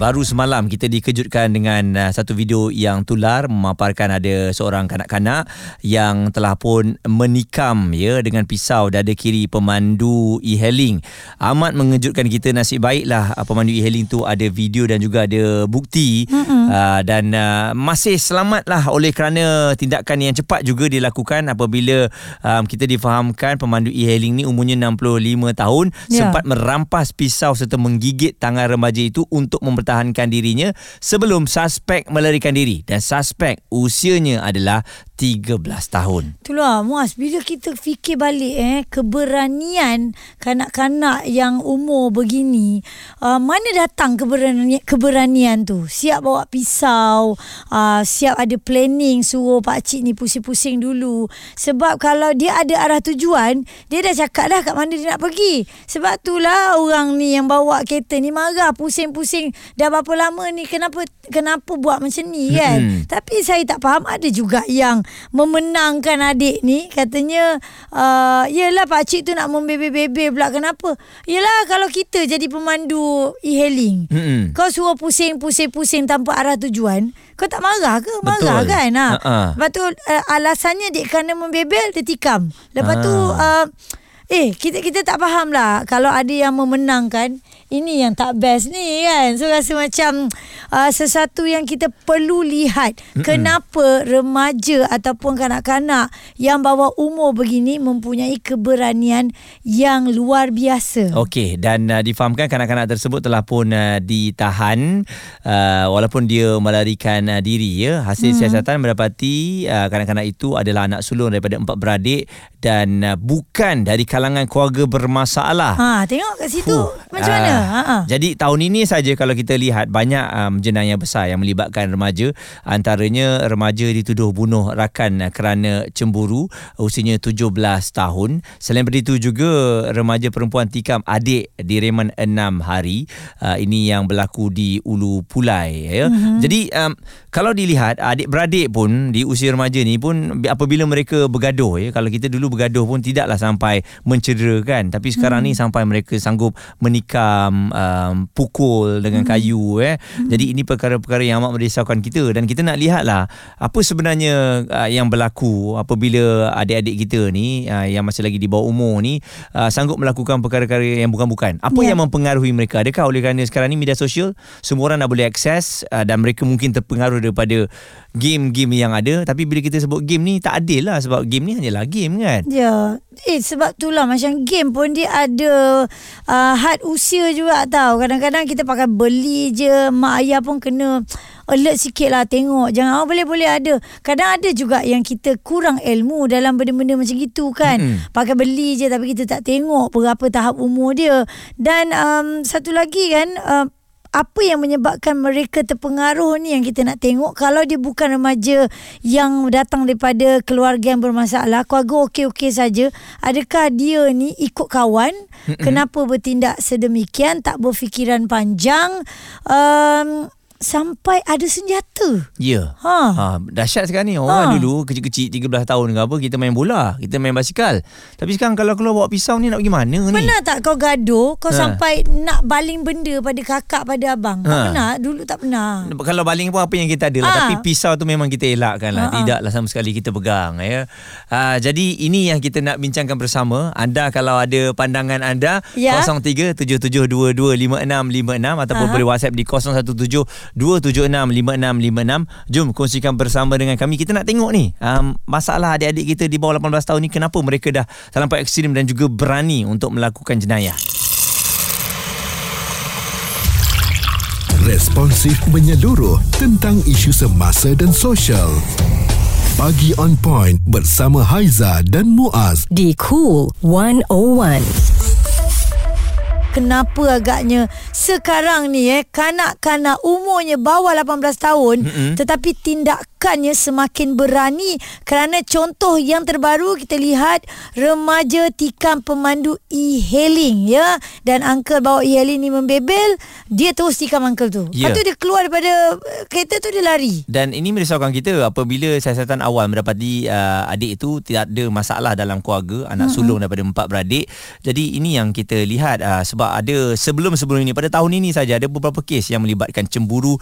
Baru semalam kita dikejutkan dengan satu video yang tular memaparkan ada seorang kanak-kanak yang telah pun menikam dengan pisau dada kiri pemandu e-hailing. Amat mengejutkan kita. Nasib baiklah pemandu e-hailing tu ada video dan juga ada bukti dan masih selamatlah oleh kerana tindakan yang cepat juga dilakukan apabila kita difahamkan pemandu e-hailing ni umurnya 65 tahun sempat merampas pisau serta menggigit tangan remaja itu untuk mempertahankan dirinya sebelum suspek melarikan diri, dan suspek usianya adalah 13 tahun. Itulah Muaz, bila kita fikir balik keberanian kanak-kanak yang umur begini, mana datang keberanian tu? Siap bawa pisau, siap ada planning suruh pakcik ni pusing-pusing dulu. Sebab kalau dia ada arah tujuan, dia dah cakap dah kat mana dia nak pergi. Sebab itulah orang ni yang bawa kereta ni marah, pusing-pusing. Dah berapa lama ni, kenapa buat macam ni kan? Tapi saya tak faham, ada juga yang memenangkan adik ni, katanya yelah pakcik tu nak membebel-bebel pula, kenapa? Yelah kalau kita jadi pemandu e-hailing, kau suruh pusing-pusing tanpa arah tujuan, kau tak marah ke? Marah. Betul. Kan? Ha. Lepas tu alasannya dia kerana membebel, dia tikam. Lepas tu kita tak faham lah. Kalau ada yang memenangkan, ini yang tak best ni kan. So rasa macam sesuatu yang kita perlu lihat. Kenapa remaja ataupun kanak-kanak yang bawah umur begini mempunyai keberanian yang luar biasa. Okey, dan difahamkan kanak-kanak tersebut telah pun ditahan walaupun dia melarikan diri ya. Hasil siasatan mendapati kanak-kanak itu adalah anak sulung daripada 4 beradik dan bukan dari kalangan keluarga bermasalah. Ha, tengok kat situ macam mana. Jadi tahun ini saja kalau kita lihat banyak jenayah besar yang melibatkan remaja. Antaranya remaja dituduh bunuh rakan kerana cemburu, usianya 17 tahun. Selain itu juga remaja perempuan tikam adik direman 6 hari. Ini yang berlaku di Ulu Pulai ya. Jadi kalau dilihat adik-beradik pun di usia remaja ni pun apabila mereka bergaduh ya, kalau kita dulu bergaduh pun tidaklah sampai mencederakan, tapi sekarang ni sampai mereka sanggup menikam, pukul dengan kayu. Jadi ini perkara-perkara yang amat merisaukan kita, dan kita nak lihatlah apa sebenarnya yang berlaku apabila adik-adik kita ni yang masih lagi di bawah umur ni sanggup melakukan perkara-perkara yang bukan-bukan. Apa yang mempengaruhi mereka? Adakah oleh kerana sekarang ni media sosial semua orang dah boleh akses dan mereka mungkin terpengaruh daripada game-game yang ada? Tapi bila kita sebut game ni tak adil lah, sebab game ni hanyalah game kan. Sebab itulah macam game pun dia ada had usia juga tau. Kadang-kadang kita pakai beli je, mak ayah pun kena alert sikit lah, tengok jangan boleh-boleh ada. Kadang ada juga yang kita kurang ilmu dalam benda-benda macam gitu kan. Pakai beli je tapi kita tak tengok berapa tahap umur dia. Dan satu lagi kan, apa yang menyebabkan mereka terpengaruh ni yang kita nak tengok. Kalau dia bukan remaja yang datang daripada keluarga yang bermasalah, keluarga okey-okey saja, adakah dia ni ikut kawan? Kenapa bertindak sedemikian, tak berfikiran panjang? Sampai ada senjata. Dahsyat sekarang ni. Orang dulu kecil-kecil 13 tahun ke apa, kita main bola, kita main basikal. Tapi sekarang kalau keluar bawa pisau ni, nak pergi mana ni? Pernah tak kau gaduh, kau sampai nak baling benda pada kakak, pada abang? Tak pernah. Dulu tak pernah. Kalau baling pun apa yang kita ada lah. Tapi pisau tu memang kita elakkan lah. Tidaklah sama sekali kita pegang ya. Jadi ini yang kita nak bincangkan bersama. Anda kalau ada pandangan anda, 0377225656 ataupun boleh WhatsApp di 017 2765656. Jom kongsikan bersama dengan kami. Kita nak tengok ni masalah adik-adik kita di bawah 18 tahun ni, kenapa mereka dah terlampau ekstrim dan juga berani untuk melakukan jenayah. Responsif menyeluruh tentang isu semasa dan sosial. Pagi on point bersama Haiza dan Muaz di Cool 101. Kenapa agaknya sekarang ni kanak-kanak umurnya bawah 18 tahun tetapi tindak bukannya semakin berani, kerana contoh yang terbaru kita lihat remaja tikam pemandu e-hailing ya, dan uncle bawa e-hailing ni membebel, dia terus tikam uncle tu. Lepas tu dia keluar daripada kereta tu, dia lari. Dan ini merisaukan kita apabila siasatan awal mendapati adik itu tidak ada masalah dalam keluarga, anak sulung daripada empat beradik. Jadi ini yang kita lihat sebab ada sebelum ini, pada tahun ini saja ada beberapa kes yang melibatkan cemburu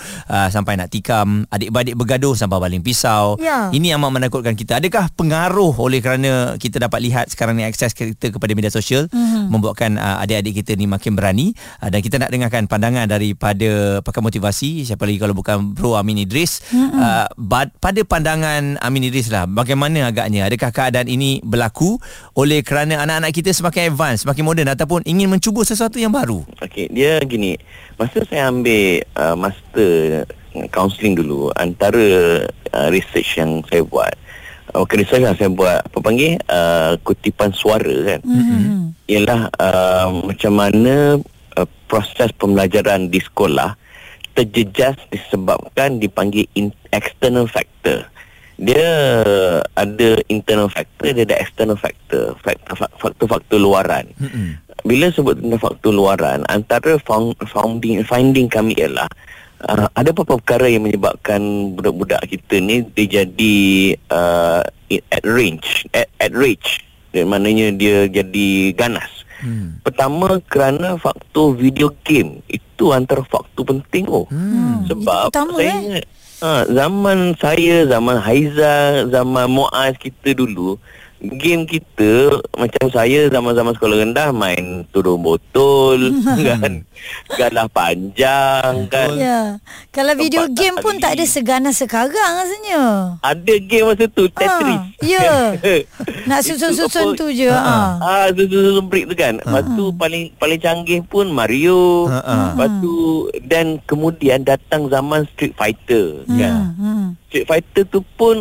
sampai nak tikam, adik-beradik bergaduh sampai baling pisau. Ya. Ini amat menakutkan kita. Adakah pengaruh oleh kerana kita dapat lihat sekarang ni akses kita kepada media sosial membuatkan adik-adik kita ni makin berani? Dan kita nak dengarkan pandangan daripada pakar motivasi, siapa lagi kalau bukan Bro Amin Idris. Pada pandangan Amin Idris lah, bagaimana agaknya? Adakah keadaan ini berlaku oleh kerana anak-anak kita semakin advance, semakin moden, ataupun ingin mencuba sesuatu yang baru? Okey, dia gini. Masa saya ambil master counselling dulu, antara research yang saya buat, research yang saya buat, apa panggil, kutipan suara kan, ialah macam mana proses pembelajaran di sekolah terjejas disebabkan dipanggil external factor. Dia ada internal factor, dia ada external factor, faktor-faktor luaran. Bila sebut tentang faktor luaran, antara finding kami ialah ada beberapa perkara yang menyebabkan budak-budak kita ni dia jadi at rage, maknanya dia jadi ganas. Pertama, kerana faktor video game. Itu antara faktor penting. Sebab utama, saya zaman saya, zaman Haiza, zaman Muaz kita dulu, game kita, macam saya zaman-zaman sekolah rendah, main turun botol kan, galah panjang kan. Ya. Kalau video game pun tak ada seganas sekarang rasanya. Ada game masa tu, Tetris. Ya. Nak susun-susun tu je. Susun-susun break tu kan. Lepas tu paling canggih pun Mario. Lepas tu, dan kemudian datang zaman Street Fighter kan. Street Fighter tu pun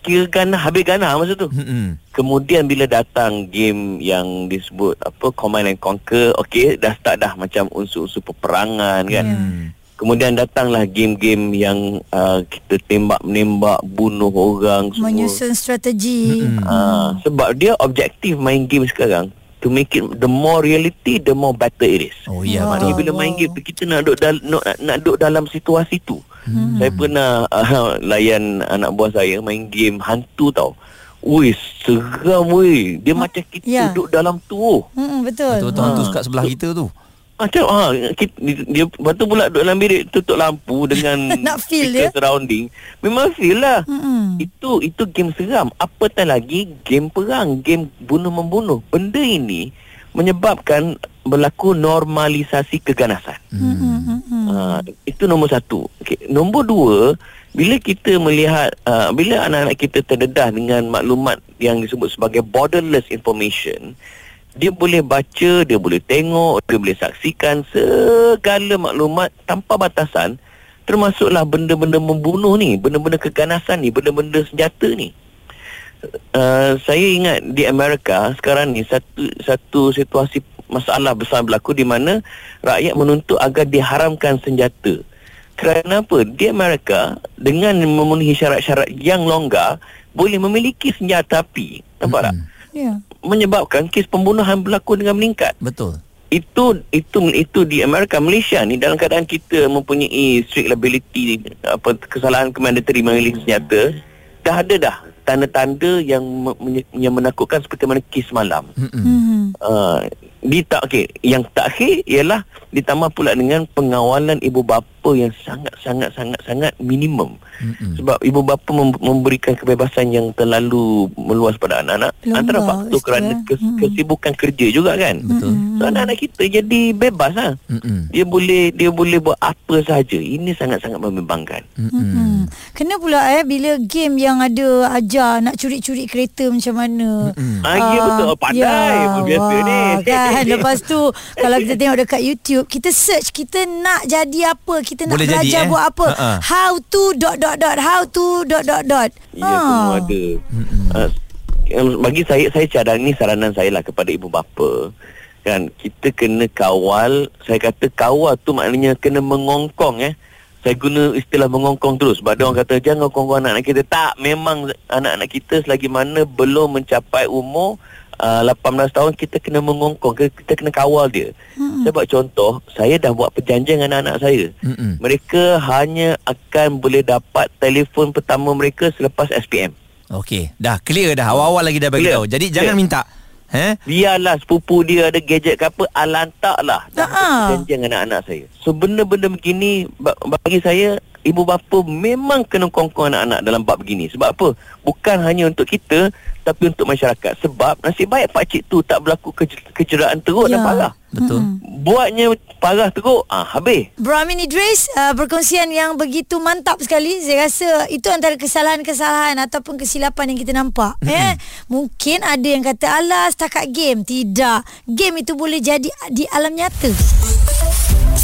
kira habis ganah masa tu. Kemudian bila datang game yang disebut Command and Conquer, okey, dah start dah macam unsur-unsur peperangan kan. Kemudian datanglah game-game yang kita tembak-menembak, bunuh orang semua, menyusun strategi. Sebab dia objektif main game sekarang, to make it, the more reality, the more better it is. Maknanya bila main game kita nak duduk dalam situasi tu. Saya pernah layan anak buah saya main game hantu tau. Wih, seram weh. Dia macam kita duduk dalam tu. Betul. Betul-betul hantu kat sebelah kita tu. Macam dia betul pula duduk dalam bilik, tutup lampu dengan nak feel dia surrounding. Memang feel lah. Itu game seram. Apatah lagi game perang, game bunuh-membunuh. Benda ini menyebabkan berlaku normalisasi keganasan. Itu nombor satu. Nombor dua, bila kita melihat bila anak-anak kita terdedah dengan maklumat yang disebut sebagai borderless information, dia boleh baca, dia boleh tengok, dia boleh saksikan segala maklumat tanpa batasan, termasuklah benda-benda membunuh ni, benda-benda keganasan ni, benda-benda senjata ni. Saya ingat di Amerika sekarang ni satu situasi masalah besar berlaku di mana rakyat menuntut agar diharamkan senjata. Kerana apa? Di Amerika, dengan memenuhi syarat-syarat yang longgar, boleh memiliki senjata api. Nampak tak? Menyebabkan kes pembunuhan berlaku dengan meningkat. Betul. Itu di Amerika. Malaysia ni dalam keadaan kita mempunyai strict liability, kesalahan mandatory memiliki senjata, dah ada dah tanda-tanda yang menakutkan seperti mana kes malam. Yang terakhir ialah ditambah pula dengan pengawalan ibu bapa yang sangat minimum. Sebab ibu bapa memberikan kebebasan yang terlalu meluas pada anak-anak. Antara faktor kerana kesibukan kerja juga kan. Betul. So anak-anak kita jadi bebas lah. Dia boleh buat apa sahaja. Ini sangat-sangat membimbangkan. Kena pula bila game yang ada ajar nak curi-curi kereta macam mana. Ya betul, pandai biasa ni kan. Lepas tu kalau kita tengok dekat YouTube, kita search kita nak jadi apa, kita nak boleh belajar jadi, buat apa. How to .. Ya, semua ada. Bagi saya cadang ni, saranan saya lah kepada ibu bapa kan, kita kena kawal. Saya kata kawal tu maknanya kena mengongkong Saya guna istilah mengongkong terus. Sebab orang kata jangan kongkong anak-anak kita. Tak, memang anak-anak kita selagi mana belum mencapai umur 18 tahun, kita kena mengongkong, kita kena kawal dia. Sebab contoh, saya dah buat perjanjian dengan anak-anak saya. Mereka hanya akan boleh dapat telefon pertama mereka selepas SPM. Okey, dah clear dah. Awal-awal lagi dah bagi tahu. Jadi jangan minta. Biarlah sepupu dia ada gadget ke apa, alantaklah dalam perjanjian anak-anak saya. So benda-benda begini bagi saya, ibu bapa memang kena kongkong anak-anak dalam bab begini. Sebab apa? Bukan hanya untuk kita, tapi untuk masyarakat. Sebab nasib baik pakcik tu tak berlaku kecederaan teruk dan parah. Betul. Buatnya parah teruk, habis. Bro Amin Idris, perkongsian yang begitu mantap sekali. Saya rasa itu antara kesalahan-kesalahan ataupun kesilapan yang kita nampak. Mungkin ada yang kata alas setakat game. Tidak, game itu boleh jadi di alam nyata.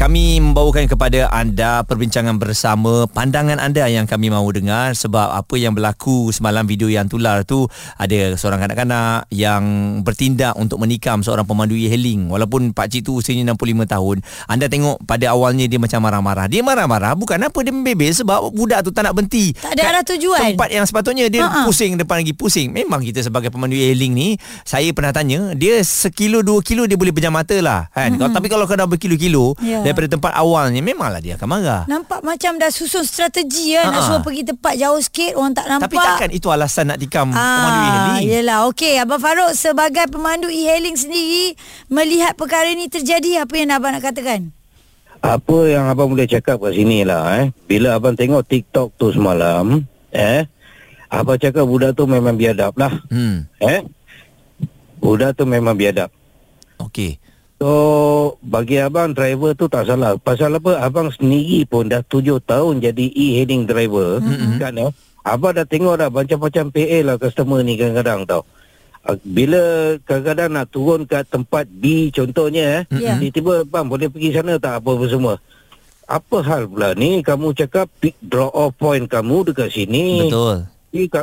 Kami membawakan kepada anda perbincangan bersama, pandangan anda yang kami mahu dengar. Sebab apa yang berlaku semalam, video yang tular tu, ada seorang kanak-kanak yang bertindak untuk menikam seorang pemandu e-hailing, walaupun pakcik tu usianya 65 tahun. Anda tengok pada awalnya dia macam marah-marah. Dia marah-marah bukan apa, dia membebel sebab budak tu tak nak berhenti. Tak ada arah tujuan. Tempat yang sepatutnya dia pusing depan lagi pusing. Memang kita sebagai pemandu e-hailing ni, saya pernah tanya, dia sekilo dua kilo dia boleh pejam mata lah kan? Tapi kalau kau dah berkilo-kilo, daripada tempat awalnya, memanglah dia akan marah. Nampak macam dah susun strategi ya, nak suruh pergi tempat jauh sikit, orang tak nampak. Tapi takkan itu alasan nak tikam pemandu e-hailing. Yelah, okey. Abang Farouk sebagai pemandu e-hailing sendiri, melihat perkara ini terjadi, apa yang abang nak katakan? Apa yang abang boleh cakap kat sini lah. Bila abang tengok TikTok tu semalam, abang cakap budak tu memang biadab lah. Budak tu memang biadab. Okey. So, bagi abang, driver tu tak salah. Pasal apa? Abang sendiri pun dah 7 tahun jadi e-hailing driver. Kan, abang dah tengok dah macam-macam PA lah customer ni kadang-kadang tau. Bila kadang-kadang nak turun kat tempat B contohnya, tiba-tiba, bang, boleh pergi sana tak apa-apa semua. Apa hal pula ni? Kamu cakap pick draw off point kamu dekat sini. Betul.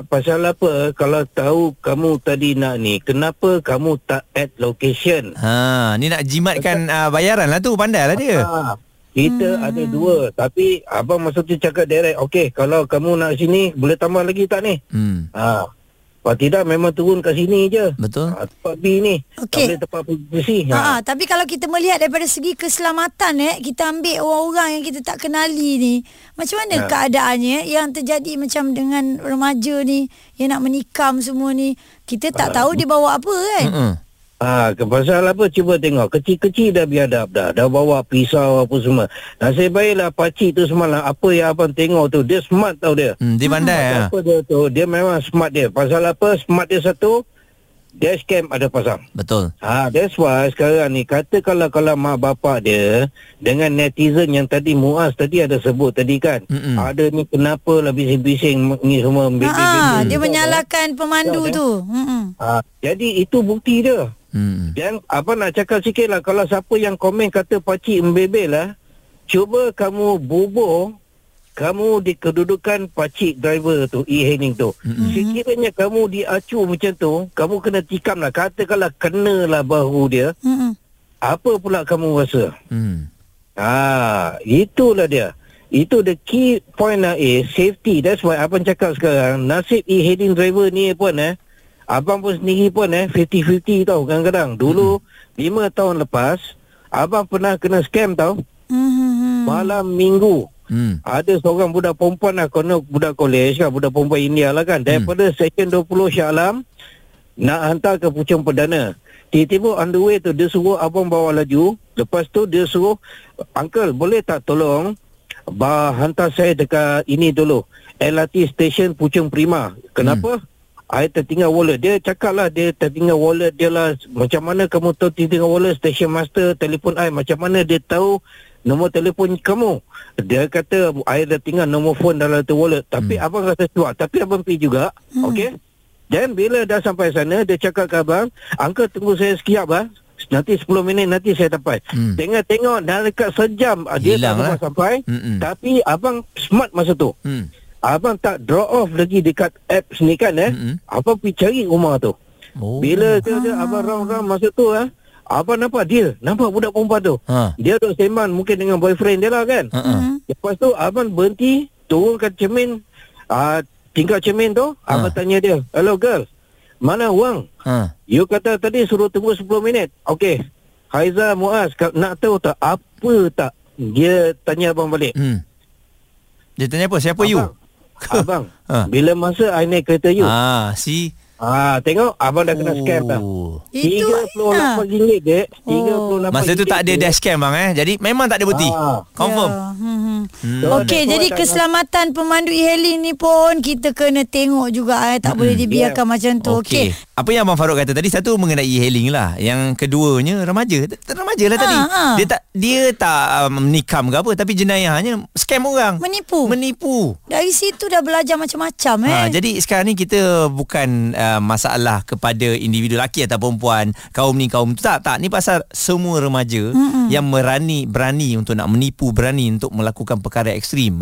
Pasal apa? Kalau tahu kamu tadi nak ni, kenapa kamu tak add location? Ni nak jimatkan bayaran lah tu, pandai lah dia. Kita ada dua. Tapi abang masa tu cakap direct, okey, kalau kamu nak sini, boleh tambah lagi tak ni? Kalau tidak, memang turun kat sini je. Betul. Tempat B ni. Okay. Tak boleh tempat bersih. Tapi kalau kita melihat daripada segi keselamatan, kita ambil orang-orang yang kita tak kenali ni, macam mana keadaannya yang terjadi macam dengan remaja ni, yang nak menikam semua ni, kita tak tahu dia bawa apa kan? Pasal apa? Cuba tengok, kecil-kecil dah biadab dah. Dah bawa pisau apa semua. Nasib baiklah pakcik tu semalam, apa yang abang tengok tu, dia smart tau dia. Dia pandai lah. Dia memang smart dia. Pasal apa? Smart dia satu, dashcam ada pasang. Betul. That's why sekarang ni, katakanlah kalau mak bapak dia dengan netizen yang tadi Muaz tadi ada sebut tadi kan, ada ni kenapa lah bising-bising ni semua, dia menyalahkan pemandu tu. Jadi itu bukti dia. Dan apa nak cakap sikit lah, kalau siapa yang komen kata pakcik membebel lah, cuba kamu bubur kamu di kedudukan pakcik driver tu, e-hailing tu. Sekiranya kamu diacu macam tu, kamu kena tikam lah, katakanlah kenalah bahu dia. Apa pula kamu rasa? Itulah dia. Itu the key point lah, safety. That's why abang cakap sekarang, nasib e-hailing driver ni pun abang pun sendiri pun 50-50 tau kadang-kadang. Dulu 5 tahun lepas abang pernah kena scam tau. Malam minggu ada seorang budak perempuan lah, kena budak kolej kan, budak perempuan India lah kan, daripada Seksyen 20 Shah Alam nak hantar ke Puchong Perdana. Tiba-tiba on the way tu dia suruh abang bawa laju. Lepas tu dia suruh, uncle boleh tak tolong hantar saya dekat ini dulu, LRT station Puchong Prima. Kenapa? I tertinggal wallet. Dia cakap lah, dia tertinggal wallet dia lah. Macam mana kamu tahu tertinggal wallet? Station master telefon I. Macam mana dia tahu nombor telefon kamu? Dia kata I dah tinggal nombor phone dalam tu wallet. Tapi abang rasa cuak. Tapi abang pergi juga. Okey. Dan bila dah sampai sana, dia cakap ke abang, uncle tunggu saya sekejap lah, nanti 10 minit nanti saya sampai. Tengok-tengok dah dekat sejam dia tak sempat sampai. Tapi abang smart masa tu. Abang tak draw off lagi dekat apps ni kan. Abang pergi cari rumah tu. Oh. Bila dia abang round-round masa tu abang nampak dia, nampak budak perempuan tu. Dia duduk sembang mungkin dengan boyfriend dia lah kan. Lepas tu abang berhenti, turunkan cermin, tingkat cermin tu. Abang tanya dia, hello girl, mana wang? You kata tadi suruh tunggu 10 minit. Okay, Haiza, Muaz, nak tahu tak apa tak? Dia tanya abang balik. Dia tanya apa? Siapa abang, you? Abang, bila masa I naik kereta you? Si tengok abang dah kena scam dah. RM38 dek. Masa tu tak ada dash cam bang Jadi memang tak ada bukti. Confirm. Okey, jadi keselamatan pemandu e-hailing ni pun kita kena tengok juga tak boleh dibiarkan macam tu. Okey. Apa yang abang Farouk kata tadi, satu mengenai e-hailing lah, yang keduanya remaja lah tadi. Dia tak menikam ke apa, tapi jenayahnya scam orang. Menipu. Dari situ dah belajar macam-macam Jadi sekarang ni kita bukan masalah kepada individu lelaki atau perempuan, kaum ni kaum tu, tak ni pasal semua remaja yang berani untuk nak menipu, berani untuk melakukan perkara ekstrim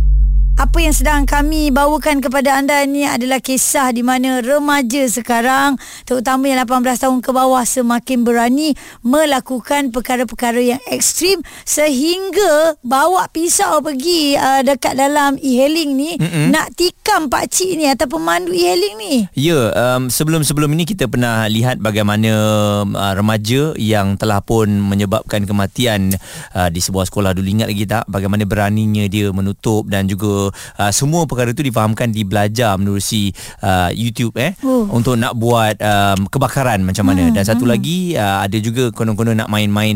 Apa yang sedang kami bawakan kepada anda ni adalah kisah di mana remaja sekarang, terutama yang 18 tahun ke bawah, semakin berani melakukan perkara-perkara yang ekstrim sehingga bawa pisau pergi dekat dalam e-hailing ni, nak tikam pakcik ni atau pemandu e-hailing ni. Sebelum ini kita pernah lihat bagaimana remaja yang telah pun menyebabkan kematian di sebuah sekolah. Dulu ingat lagi tak bagaimana beraninya dia menutup, dan juga semua perkara itu difahamkan, dibelajar menerusi YouTube untuk nak buat kebakaran macam mana. Dan satu lagi ada juga konon-konon nak main-main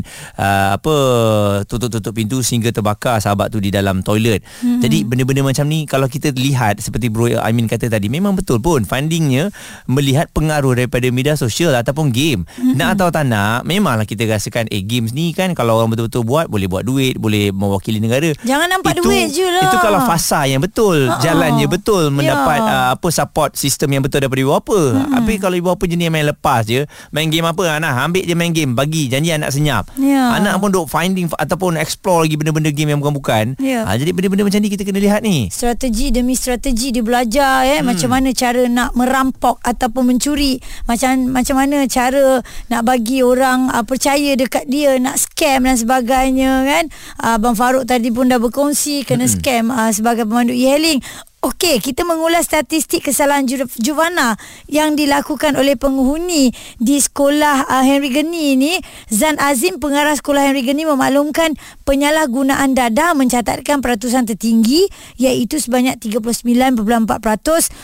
tutup-tutup pintu sehingga terbakar sahabat tu di dalam toilet. Jadi benda-benda macam ni kalau kita lihat seperti Bro Amin kata tadi, memang betul pun fundingnya melihat pengaruh daripada media sosial ataupun game. Nak atau tak nak, memanglah kita rasakan games ni kan, kalau orang betul-betul buat boleh buat duit, boleh mewakili negara. Jangan nampak itu, duit je lah. Itu kalau fasa yang betul, jalannya betul, mendapat support sistem yang betul daripada ibu bapa. Tapi kalau ibu bapa jenis main lepas je, main game apa anak, ambil je main game, bagi janji anak senyap. Anak pun duk finding ataupun explore lagi benda-benda game yang bukan-bukan. Jadi benda-benda macam ni kita kena lihat ni. Strategi demi strategi dia belajar macam mana cara nak merampok ataupun mencuri, macam mana cara nak bagi orang percaya dekat dia, nak scam dan sebagainya kan. Abang Farouk tadi pun dah berkongsi kena scam sebagai pemandu e-hailing. Okey, kita mengulas statistik kesalahan juvana yang dilakukan oleh penghuni di sekolah Henry Gurney ni. Zan Azim, pengarah sekolah Henry Gurney, memaklumkan penyalahgunaan dadah mencatatkan peratusan tertinggi, iaitu sebanyak 39.4%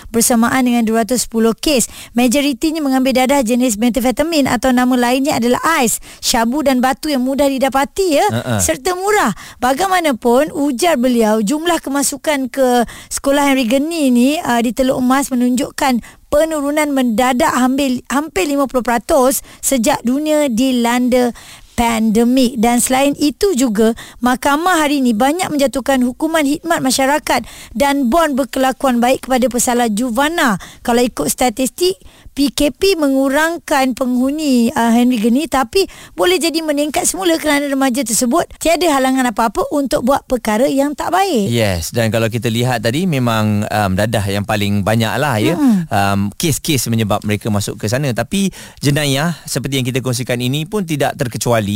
bersamaan dengan 210 kes. Majoritinya mengambil dadah jenis metafetamin atau nama lainnya adalah ais, syabu dan batu yang mudah didapati serta murah. Bagaimanapun, ujar beliau, jumlah kemasukan ke sekolah Henry Gurney ni di Teluk Emas menunjukkan penurunan mendadak hampir 50% sejak dunia dilanda pandemik. Dan selain itu juga, mahkamah hari ini banyak menjatuhkan hukuman khidmat masyarakat dan bon berkelakuan baik kepada pesalah juvana. Kalau ikut statistik, PKP mengurangkan penghuni Henry Gurney, tapi boleh jadi meningkat semula kerana remaja tersebut tiada halangan apa-apa untuk buat perkara yang tak baik. Yes, dan kalau kita lihat tadi memang dadah yang paling banyak lah kes-kes menyebab mereka masuk ke sana. Tapi jenayah seperti yang kita kongsikan ini pun tidak terkecuali.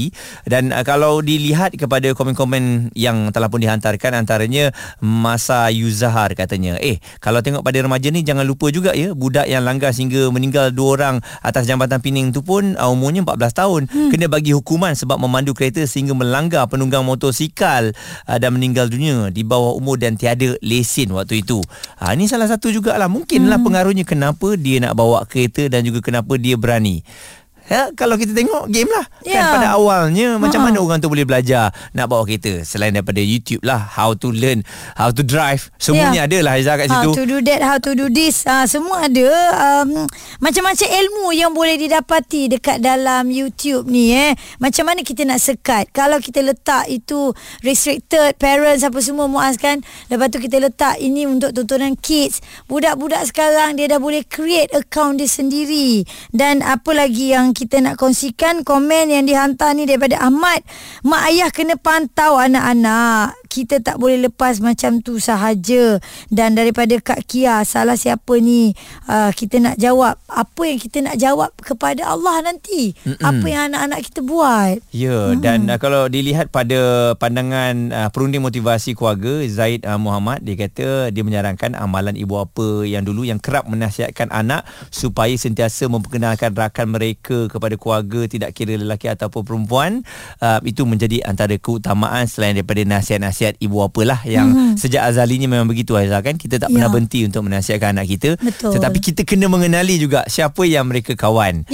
Dan kalau dilihat kepada komen-komen yang telah pun dihantarkan, antaranya Masa Yuzahar katanya, kalau tengok pada remaja ni jangan lupa juga budak yang langgar sehingga meninggal 2 orang atas Jambatan Pining tu pun umurnya 14 tahun. Kena bagi hukuman sebab memandu kereta sehingga melanggar penunggang motosikal dan meninggal dunia di bawah umur dan tiada lesen waktu itu. Ini salah satu jugalah mungkinlah pengaruhnya kenapa dia nak bawa kereta dan juga kenapa dia berani. Kalau kita tengok game lah kan, pada awalnya macam mana orang tu boleh belajar nak bawa kereta selain daripada YouTube lah, how to learn how to drive, semuanya ada lah Haiza kat situ. How to do that, how to do this, semua ada. Macam-macam ilmu yang boleh didapati dekat dalam YouTube ni. Macam mana kita nak sekat, kalau kita letak itu restricted parents apa semua Muaz kan, lepas tu kita letak ini untuk tontonan kids. Budak-budak sekarang dia dah boleh create account dia sendiri. Dan apa lagi yang kita nak kongsikan. Komen yang dihantar ni daripada Ahmad. Mak ayah kena pantau anak-anak. Kita tak boleh lepas macam tu sahaja. Dan daripada Kak Kia, salah siapa ni? Kita nak jawab. Apa yang kita nak jawab kepada Allah nanti? Mm-mm. Apa yang anak-anak kita buat? Ya, dan kalau dilihat pada pandangan perunding motivasi keluarga, Zaid Muhammad, dia kata dia menyarankan amalan ibu apa yang dulu yang kerap menasihatkan anak supaya sentiasa memperkenalkan rakan mereka kepada keluarga, tidak kira lelaki ataupun perempuan. Itu menjadi antara keutamaan selain daripada nasihat-nasihat ibu apalah yang sejak azalinya memang begitu, Haiza, kan? Kita tak pernah berhenti untuk menasihatkan anak kita. Betul. Tetapi kita kena mengenali juga siapa yang mereka kawan.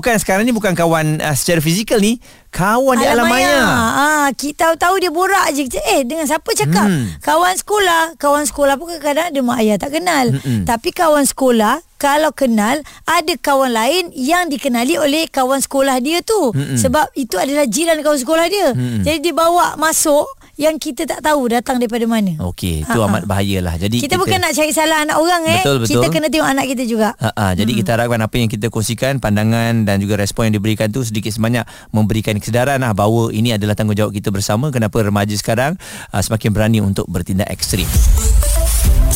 Bukan sekarang ni bukan kawan secara fizikal ni, kawan di alam maya. Kita tahu-tahu dia borak je. Dengan siapa cakap? Kawan sekolah. Kawan sekolah pun kadang-kadang ada mak ayah tak kenal. Tapi kawan sekolah kalau kenal, ada kawan lain yang dikenali oleh kawan sekolah dia tu. Sebab itu adalah jiran kawan sekolah dia. Jadi dia bawa masuk yang kita tak tahu datang daripada mana. Okey, itu amat bahayalah. Jadi kita bukan nak cari salah anak orang, Betul. Kita kena tengok anak kita juga. Jadi kita harapkan apa yang kita kongsikan, pandangan dan juga respon yang diberikan tu sedikit sebanyak memberikan kesedaran bahawa ini adalah tanggungjawab kita bersama. Kenapa remaja sekarang semakin berani untuk bertindak ekstrim.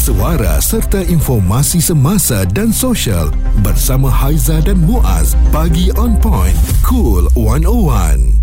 Suara serta informasi semasa dan sosial bersama Haiza dan Muaz, Pagi On Point, Cool 101.